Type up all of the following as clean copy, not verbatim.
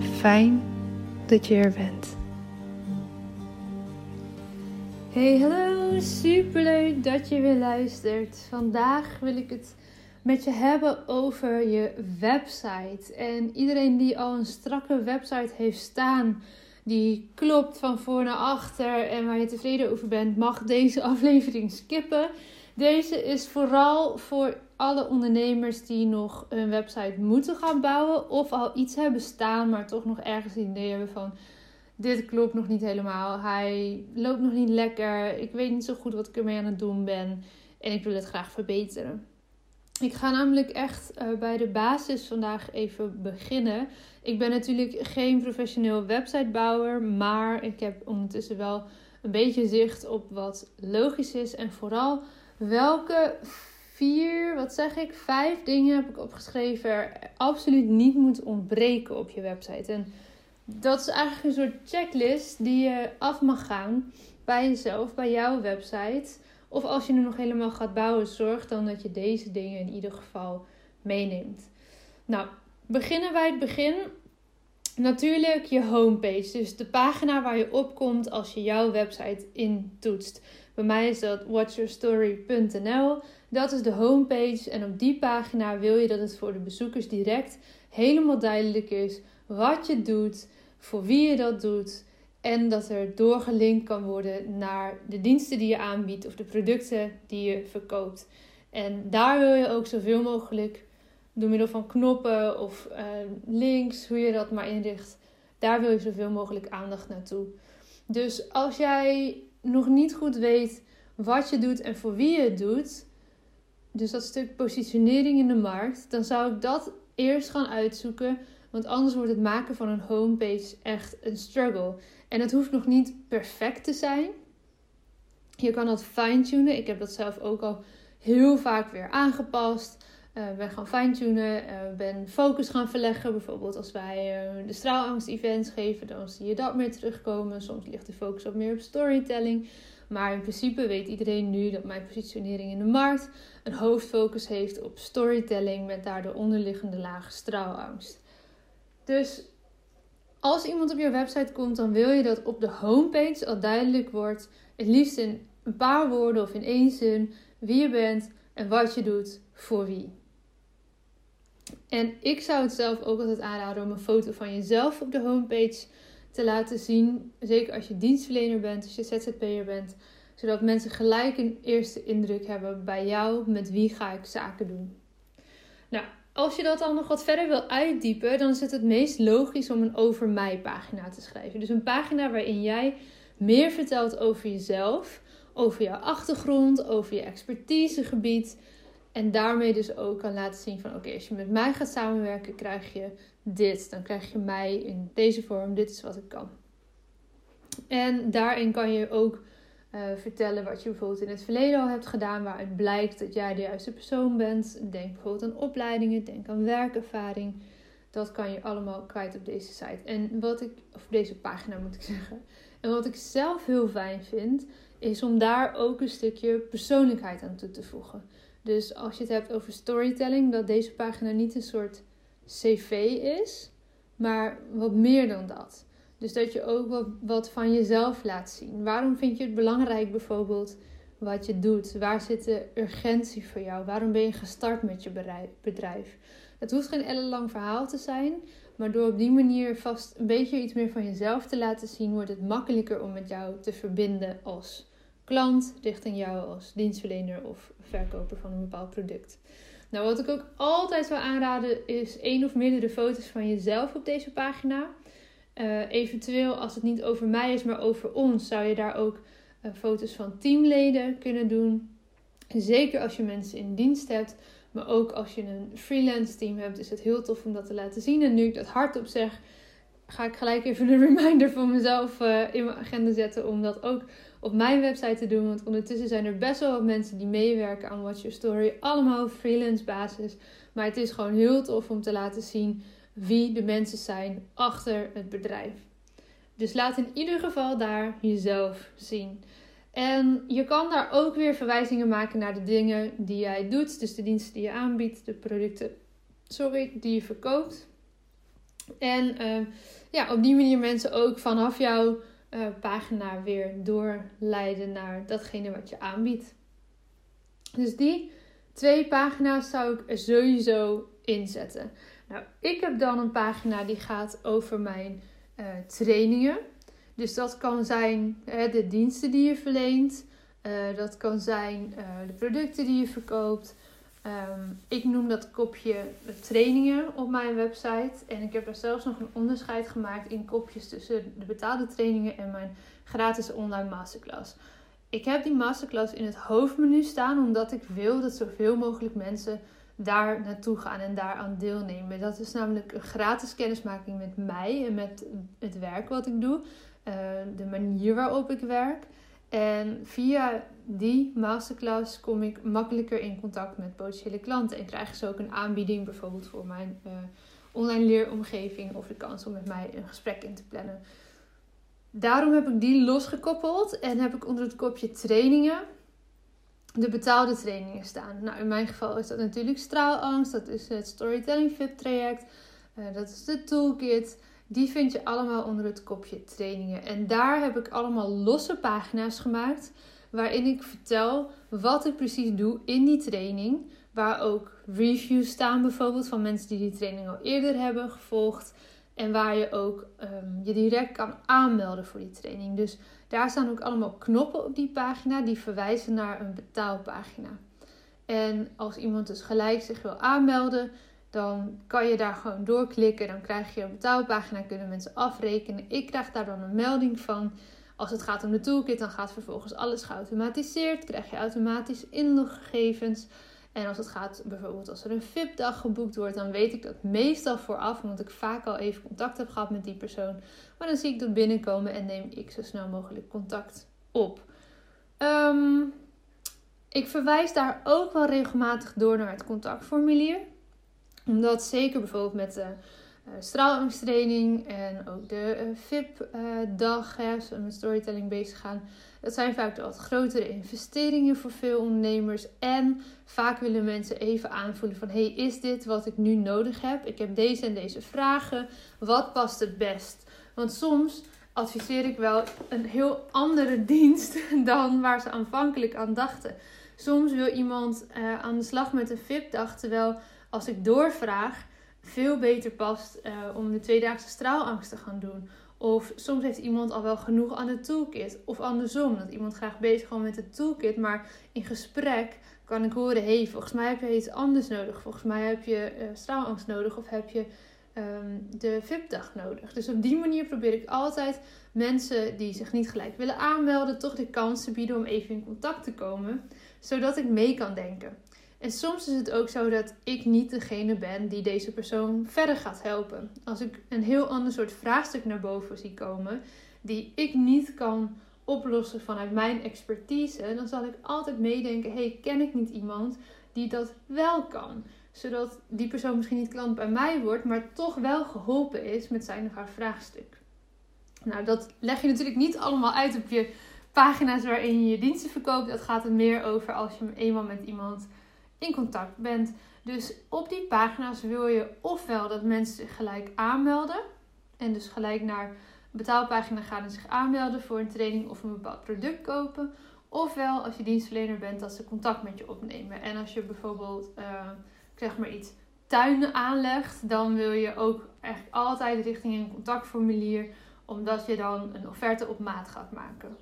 Fijn dat je er bent. Hey, hallo. Superleuk dat je weer luistert. Vandaag wil ik het met je hebben over je website. En iedereen die al een strakke website heeft staan, die klopt van voor naar achter en waar je tevreden over bent, mag deze aflevering skippen. Deze is vooral voor alle ondernemers die nog een website moeten gaan bouwen of al iets hebben staan, maar toch nog ergens een idee hebben van: dit klopt nog niet helemaal, hij loopt nog niet lekker, ik weet niet zo goed wat ik ermee aan het doen ben en ik wil het graag verbeteren. Ik ga namelijk echt bij de basis vandaag even beginnen. Ik ben natuurlijk geen professioneel websitebouwer, maar ik heb ondertussen wel een beetje zicht op wat logisch is en vooral welke 5 dingen heb ik opgeschreven er absoluut niet moet ontbreken op je website. En dat is eigenlijk een soort checklist die je af mag gaan bij jezelf, bij jouw website. Of als je nu nog helemaal gaat bouwen, zorg dan dat je deze dingen in ieder geval meeneemt. Nou, beginnen bij het begin. Natuurlijk je homepage, dus de pagina waar je opkomt als je jouw website intoetst. Bij mij is dat whatyourstory.nl. Dat is de homepage en op die pagina wil je dat het voor de bezoekers direct helemaal duidelijk is wat je doet, voor wie je dat doet en dat er doorgelinkt kan worden naar de diensten die je aanbiedt of de producten die je verkoopt. En daar wil je ook zoveel mogelijk door middel van knoppen of links, hoe je dat maar inricht, daar wil je zoveel mogelijk aandacht naartoe. Dus als jij nog niet goed weet wat je doet en voor wie je het doet, dus dat stuk positionering in de markt, dan zou ik dat eerst gaan uitzoeken. Want anders wordt het maken van een homepage echt een struggle. En het hoeft nog niet perfect te zijn. Je kan dat fine-tunen. Ik heb dat zelf ook al heel vaak weer aangepast. Ben gaan fine-tunen. Ben focus gaan verleggen. Bijvoorbeeld als wij de straalangst-events geven, dan zie je dat meer terugkomen. Soms ligt de focus ook meer op storytelling. Maar in principe weet iedereen nu dat mijn positionering in de markt een hoofdfocus heeft op storytelling met daardoor onderliggende lage straalangst. Dus Als iemand op je website komt, dan wil je dat op de homepage al duidelijk wordt. Het liefst in een paar woorden of in één zin. Wie je bent en wat je doet voor wie. En ik zou het zelf ook altijd aanraden om een foto van jezelf op de homepage te laten zien. Zeker als je dienstverlener bent, als je ZZP'er bent. Zodat mensen gelijk een eerste indruk hebben bij jou. Met wie ga ik zaken doen? Nou, als je dat dan nog wat verder wil uitdiepen, dan is het meest logisch om een over mij pagina te schrijven. Dus een pagina waarin jij meer vertelt over jezelf, over jouw achtergrond, over je expertisegebied. En daarmee dus ook kan laten zien van oké, als je met mij gaat samenwerken, krijg je dit. Dan krijg je mij in deze vorm, dit is wat ik kan. En daarin kan je ook vertellen wat je bijvoorbeeld in het verleden al hebt gedaan, waaruit blijkt dat jij de juiste persoon bent. Denk bijvoorbeeld aan opleidingen, denk aan werkervaring. Dat kan je allemaal kwijt op deze site. En deze pagina moet ik zeggen. En wat ik zelf heel fijn vind, is om daar ook een stukje persoonlijkheid aan toe te voegen. Dus als je het hebt over storytelling, dat deze pagina niet een soort cv is, maar wat meer dan dat. Dus dat je ook wat van jezelf laat zien. Waarom vind je het belangrijk bijvoorbeeld wat je doet? Waar zit de urgentie voor jou? Waarom ben je gestart met je bedrijf? Het hoeft geen ellenlang verhaal te zijn. Maar door op die manier vast een beetje iets meer van jezelf te laten zien, wordt het makkelijker om met jou te verbinden als klant richting jou als dienstverlener of verkoper van een bepaald product. Nou, wat ik ook altijd wil aanraden is 1 of meerdere foto's van jezelf op deze pagina. Eventueel, als het niet over mij is, maar over ons, zou je daar ook foto's van teamleden kunnen doen. Zeker als je mensen in dienst hebt, maar ook als je een freelance team hebt, is het heel tof om dat te laten zien. En nu ik dat hardop zeg, ga ik gelijk even een reminder voor mezelf in mijn agenda zetten om dat ook op mijn website te doen. Want ondertussen zijn er best wel wat mensen die meewerken aan Watch Your Story. Allemaal op freelance basis. Maar het is gewoon heel tof om te laten zien wie de mensen zijn achter het bedrijf. Dus laat in ieder geval daar jezelf zien. En je kan daar ook weer verwijzingen maken naar de dingen die jij doet. Dus de diensten die je aanbiedt, de producten die je verkoopt. En op die manier mensen ook vanaf jouw pagina weer doorleiden naar datgene wat je aanbiedt. Dus die 2 pagina's zou ik er sowieso inzetten. Nou, ik heb dan een pagina die gaat over mijn trainingen. Dus dat kan zijn de diensten die je verleent. Dat kan zijn de producten die je verkoopt. Ik noem dat kopje trainingen op mijn website. En ik heb daar zelfs nog een onderscheid gemaakt in kopjes tussen de betaalde trainingen en mijn gratis online masterclass. Ik heb die masterclass in het hoofdmenu staan omdat ik wil dat zoveel mogelijk mensen daar naartoe gaan en daaraan deelnemen. Dat is namelijk een gratis kennismaking met mij en met het werk wat ik doe. De manier waarop ik werk. En via die masterclass kom ik makkelijker in contact met potentiële klanten. En krijg ze ook een aanbieding bijvoorbeeld voor mijn online leeromgeving. Of de kans om met mij een gesprek in te plannen. Daarom heb ik die losgekoppeld. En heb ik onder het kopje trainingen de betaalde trainingen staan. Nou, in mijn geval is dat natuurlijk straalangst. Dat is het storytelling VIP traject. Dat is de toolkit. Die vind je allemaal onder het kopje trainingen. En daar heb ik allemaal losse pagina's gemaakt, waarin ik vertel wat ik precies doe in die training. Waar ook reviews staan bijvoorbeeld van mensen die training al eerder hebben gevolgd. En waar je ook je direct kan aanmelden voor die training. Dus daar staan ook allemaal knoppen op die pagina die verwijzen naar een betaalpagina. En als iemand dus gelijk zich wil aanmelden, dan kan je daar gewoon doorklikken. Dan krijg je een betaalpagina, kunnen mensen afrekenen. Ik krijg daar dan een melding van. Als het gaat om de toolkit, dan gaat vervolgens alles geautomatiseerd. Krijg je automatisch inloggegevens. En als het gaat, bijvoorbeeld als er een VIP-dag geboekt wordt, dan weet ik dat meestal vooraf, omdat ik vaak al even contact heb gehad met die persoon. Maar dan zie ik dat binnenkomen en neem ik zo snel mogelijk contact op. Ik verwijs daar ook wel regelmatig door naar het contactformulier. Omdat zeker bijvoorbeeld met de straalangsttraining en ook de VIP-dag, als we met storytelling bezig gaan, dat zijn vaak de wat grotere investeringen voor veel ondernemers. En vaak willen mensen even aanvoelen van, hey, is dit wat ik nu nodig heb? Ik heb deze en deze vragen. Wat past het best? Want soms adviseer ik wel een heel andere dienst dan waar ze aanvankelijk aan dachten. Soms wil iemand aan de slag met een VIP-dag, terwijl als ik doorvraag veel beter past om de tweedaagse straalangst te gaan doen. Of soms heeft iemand al wel genoeg aan de toolkit. Of andersom, dat iemand graag bezig is met de toolkit, maar in gesprek kan ik horen, hey, volgens mij heb je iets anders nodig. Volgens mij heb je straalangst nodig of heb je de VIP-dag nodig. Dus op die manier probeer ik altijd mensen die zich niet gelijk willen aanmelden, toch de kans te bieden om even in contact te komen, zodat ik mee kan denken. En soms is het ook zo dat ik niet degene ben die deze persoon verder gaat helpen. Als ik een heel ander soort vraagstuk naar boven zie komen, die ik niet kan oplossen vanuit mijn expertise, dan zal ik altijd meedenken, hey, ken ik niet iemand die dat wel kan? Zodat die persoon misschien niet klant bij mij wordt, maar toch wel geholpen is met zijn of haar vraagstuk. Nou, dat leg je natuurlijk niet allemaal uit op je pagina's waarin je je diensten verkoopt. Dat gaat er meer over als je eenmaal met iemand in contact bent. Dus op die pagina's wil je ofwel dat mensen zich gelijk aanmelden. En dus gelijk naar een betaalpagina gaan en zich aanmelden voor een training of een bepaald product kopen. Ofwel als je dienstverlener bent dat ze contact met je opnemen. En als je bijvoorbeeld iets tuinen aanlegt, dan wil je ook echt altijd richting een contactformulier, omdat je dan een offerte op maat gaat maken.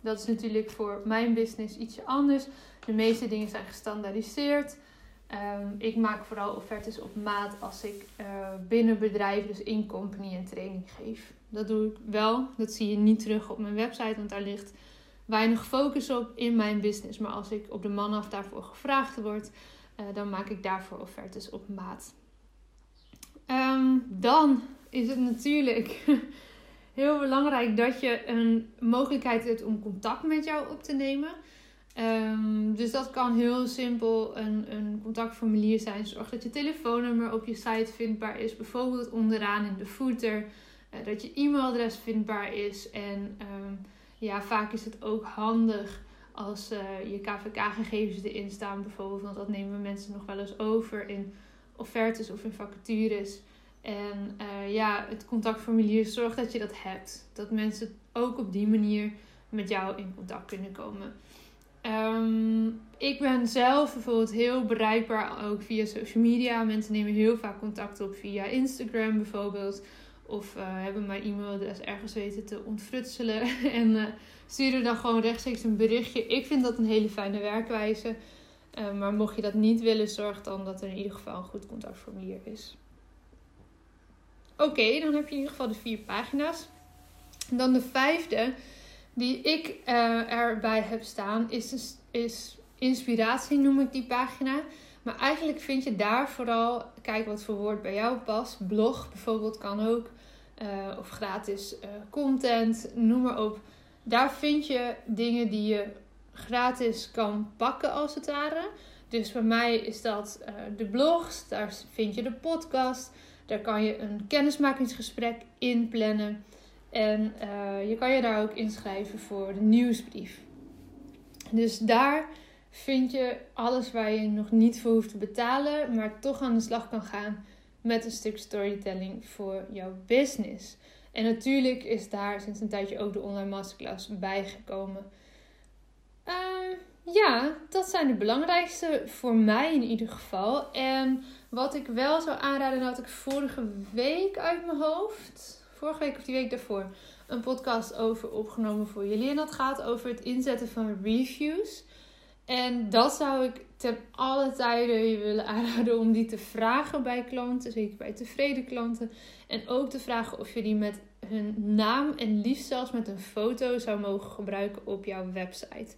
Dat is natuurlijk voor mijn business ietsje anders. De meeste dingen zijn gestandaardiseerd. Ik maak vooral offertes op maat als ik binnen bedrijf, dus in company, een training geef. Dat doe ik wel. Dat zie je niet terug op mijn website, want daar ligt weinig focus op in mijn business. Maar als ik op de man af daarvoor gevraagd word, dan maak ik daarvoor offertes op maat. Dan is het natuurlijk heel belangrijk dat je een mogelijkheid hebt om contact met jou op te nemen. Dus dat kan heel simpel een contactformulier zijn. Zorg dat je telefoonnummer op je site vindbaar is. Bijvoorbeeld onderaan in de footer. Dat je e-mailadres vindbaar is. En vaak is het ook handig als je KVK-gegevens erin staan bijvoorbeeld. Want dat nemen mensen nog wel eens over in offertes of in vacatures. En het contactformulier, zorg dat je dat hebt. Dat mensen ook op die manier met jou in contact kunnen komen. Ik ben zelf bijvoorbeeld heel bereikbaar ook via social media. Mensen nemen heel vaak contact op via Instagram bijvoorbeeld. Of hebben mijn e-mailadres ergens weten te ontfrutselen. En sturen dan gewoon rechtstreeks een berichtje. Ik vind dat een hele fijne werkwijze. Maar mocht je dat niet willen, zorg dan dat er in ieder geval een goed contactformulier is. Oké, dan heb je in ieder geval de 4 pagina's. Dan de 5e die ik erbij heb staan is inspiratie, noem ik die pagina. Maar eigenlijk vind je daar vooral, kijk wat voor woord bij jou past. Blog bijvoorbeeld kan ook. Of gratis content, noem maar op. Daar vind je dingen die je gratis kan pakken als het ware. Dus bij mij is dat de blogs, daar vind je de podcast. Daar kan je een kennismakingsgesprek in plannen. En je kan je daar ook inschrijven voor de nieuwsbrief. Dus daar vind je alles waar je nog niet voor hoeft te betalen, maar toch aan de slag kan gaan met een stuk storytelling voor jouw business. En natuurlijk is daar sinds een tijdje ook de online masterclass bijgekomen. Dat zijn de belangrijkste voor mij in ieder geval. En wat ik wel zou aanraden, dat ik vorige week uit mijn hoofd, vorige week of die week daarvoor, een podcast over opgenomen voor jullie. En dat gaat over het inzetten van reviews. En dat zou ik ten alle tijden je willen aanraden om die te vragen bij klanten. Zeker bij tevreden klanten. En ook te vragen of je die met hun naam en liefst zelfs met een foto zou mogen gebruiken op jouw website.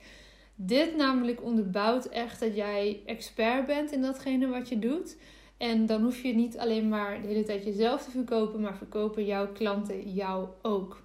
Dit namelijk onderbouwt echt dat jij expert bent in datgene wat je doet. En dan hoef je niet alleen maar de hele tijd jezelf te verkopen, maar verkopen jouw klanten jou ook.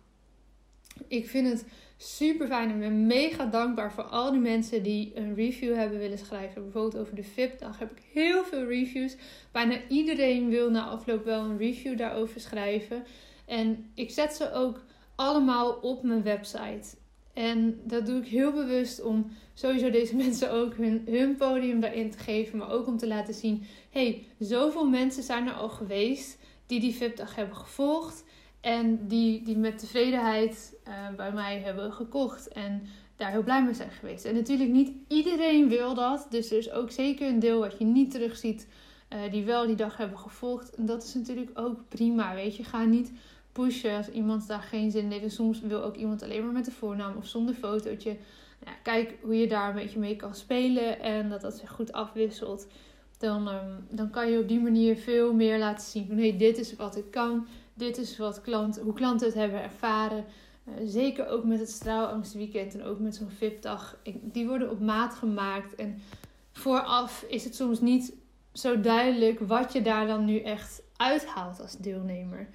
Ik vind het super fijn en ben mega dankbaar voor al die mensen die een review hebben willen schrijven. Bijvoorbeeld over de VIP-dag heb ik heel veel reviews. Bijna iedereen wil na afloop wel een review daarover schrijven. En ik zet ze ook allemaal op mijn website. En dat doe ik heel bewust om sowieso deze mensen ook hun podium daarin te geven. Maar ook om te laten zien, hey, zoveel mensen zijn er al geweest die VIP-dag hebben gevolgd. En die met tevredenheid bij mij hebben gekocht. En daar heel blij mee zijn geweest. En natuurlijk niet iedereen wil dat. Dus er is ook zeker een deel wat je niet terugziet. Die wel die dag hebben gevolgd. En dat is natuurlijk ook prima. Weet je, ga niet pushen als iemand daar geen zin in heeft. En soms wil ook iemand alleen maar met de voornaam of zonder fotootje. Nou, kijk hoe je daar een beetje mee kan spelen. En dat zich goed afwisselt. Dan kan je op die manier veel meer laten zien. Nee, dit is wat ik kan. Dit is hoe klanten het hebben ervaren. Zeker ook met het straalangstweekend en ook met zo'n VIP-dag. Die worden op maat gemaakt. En vooraf is het soms niet zo duidelijk wat je daar dan nu echt uithaalt als deelnemer.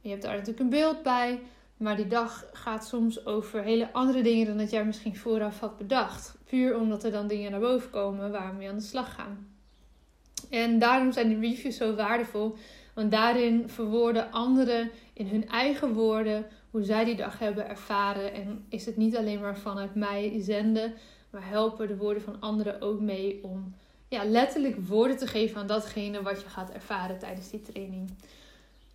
Je hebt daar natuurlijk een beeld bij. Maar die dag gaat soms over hele andere dingen dan dat jij misschien vooraf had bedacht. Puur omdat er dan dingen naar boven komen waar we mee aan de slag gaan. En daarom zijn die reviews zo waardevol. Want daarin verwoorden anderen in hun eigen woorden hoe zij die dag hebben ervaren. En is het niet alleen maar vanuit mij zenden, maar helpen de woorden van anderen ook mee om letterlijk woorden te geven aan datgene wat je gaat ervaren tijdens die training.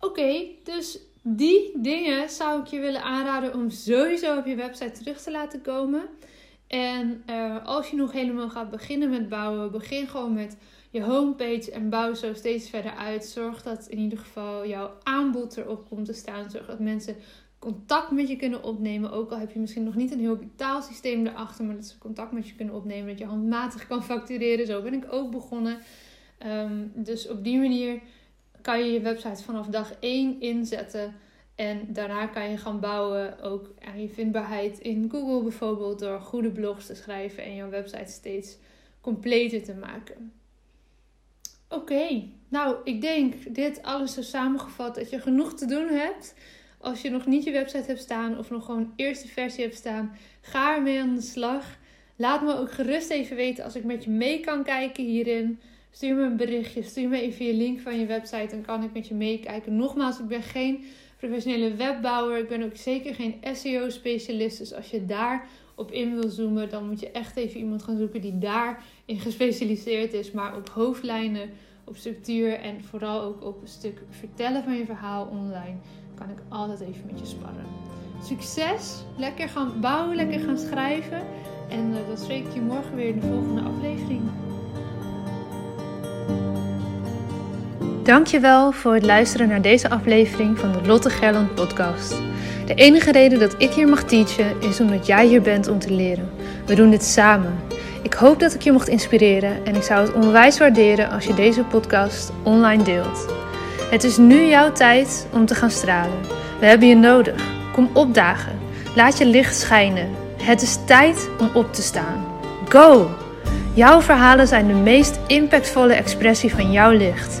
Oké, dus die dingen zou ik je willen aanraden om sowieso op je website terug te laten komen. En als je nog helemaal gaat beginnen met bouwen, begin gewoon met je homepage en bouw zo steeds verder uit. Zorg dat in ieder geval jouw aanbod erop komt te staan. Zorg dat mensen contact met je kunnen opnemen. Ook al heb je misschien nog niet een heel betaalsysteem erachter, maar dat ze contact met je kunnen opnemen. Dat je handmatig kan factureren. Zo ben ik ook begonnen. Dus op die manier kan je je website vanaf dag 1 inzetten. En daarna kan je gaan bouwen ook aan je vindbaarheid in Google bijvoorbeeld. Door goede blogs te schrijven en jouw website steeds completer te maken. Oké, nou ik denk dit alles zo samengevat dat je genoeg te doen hebt. Als je nog niet je website hebt staan of nog gewoon eerste versie hebt staan, ga ermee aan de slag. Laat me ook gerust even weten als ik met je mee kan kijken hierin. Stuur me een berichtje, stuur me even je link van je website, dan kan ik met je meekijken. Nogmaals, ik ben geen professionele webbouwer, ik ben ook zeker geen SEO-specialist. Dus als je daar op in wil zoomen, dan moet je echt even iemand gaan zoeken die daarin gespecialiseerd is. Maar op hoofdlijnen, op structuur en vooral ook op een stuk vertellen van je verhaal online kan ik altijd even met je sparren. Succes! Lekker gaan bouwen, lekker gaan schrijven. En dan spreek ik je morgen weer in de volgende aflevering. Dankjewel voor het luisteren naar deze aflevering van de Lotte Gerland podcast. De enige reden dat ik hier mag teachen is omdat jij hier bent om te leren. We doen dit samen. Ik hoop dat ik je mocht inspireren en ik zou het onwijs waarderen als je deze podcast online deelt. Het is nu jouw tijd om te gaan stralen. We hebben je nodig. Kom opdagen. Laat je licht schijnen. Het is tijd om op te staan. Go! Jouw verhalen zijn de meest impactvolle expressie van jouw licht.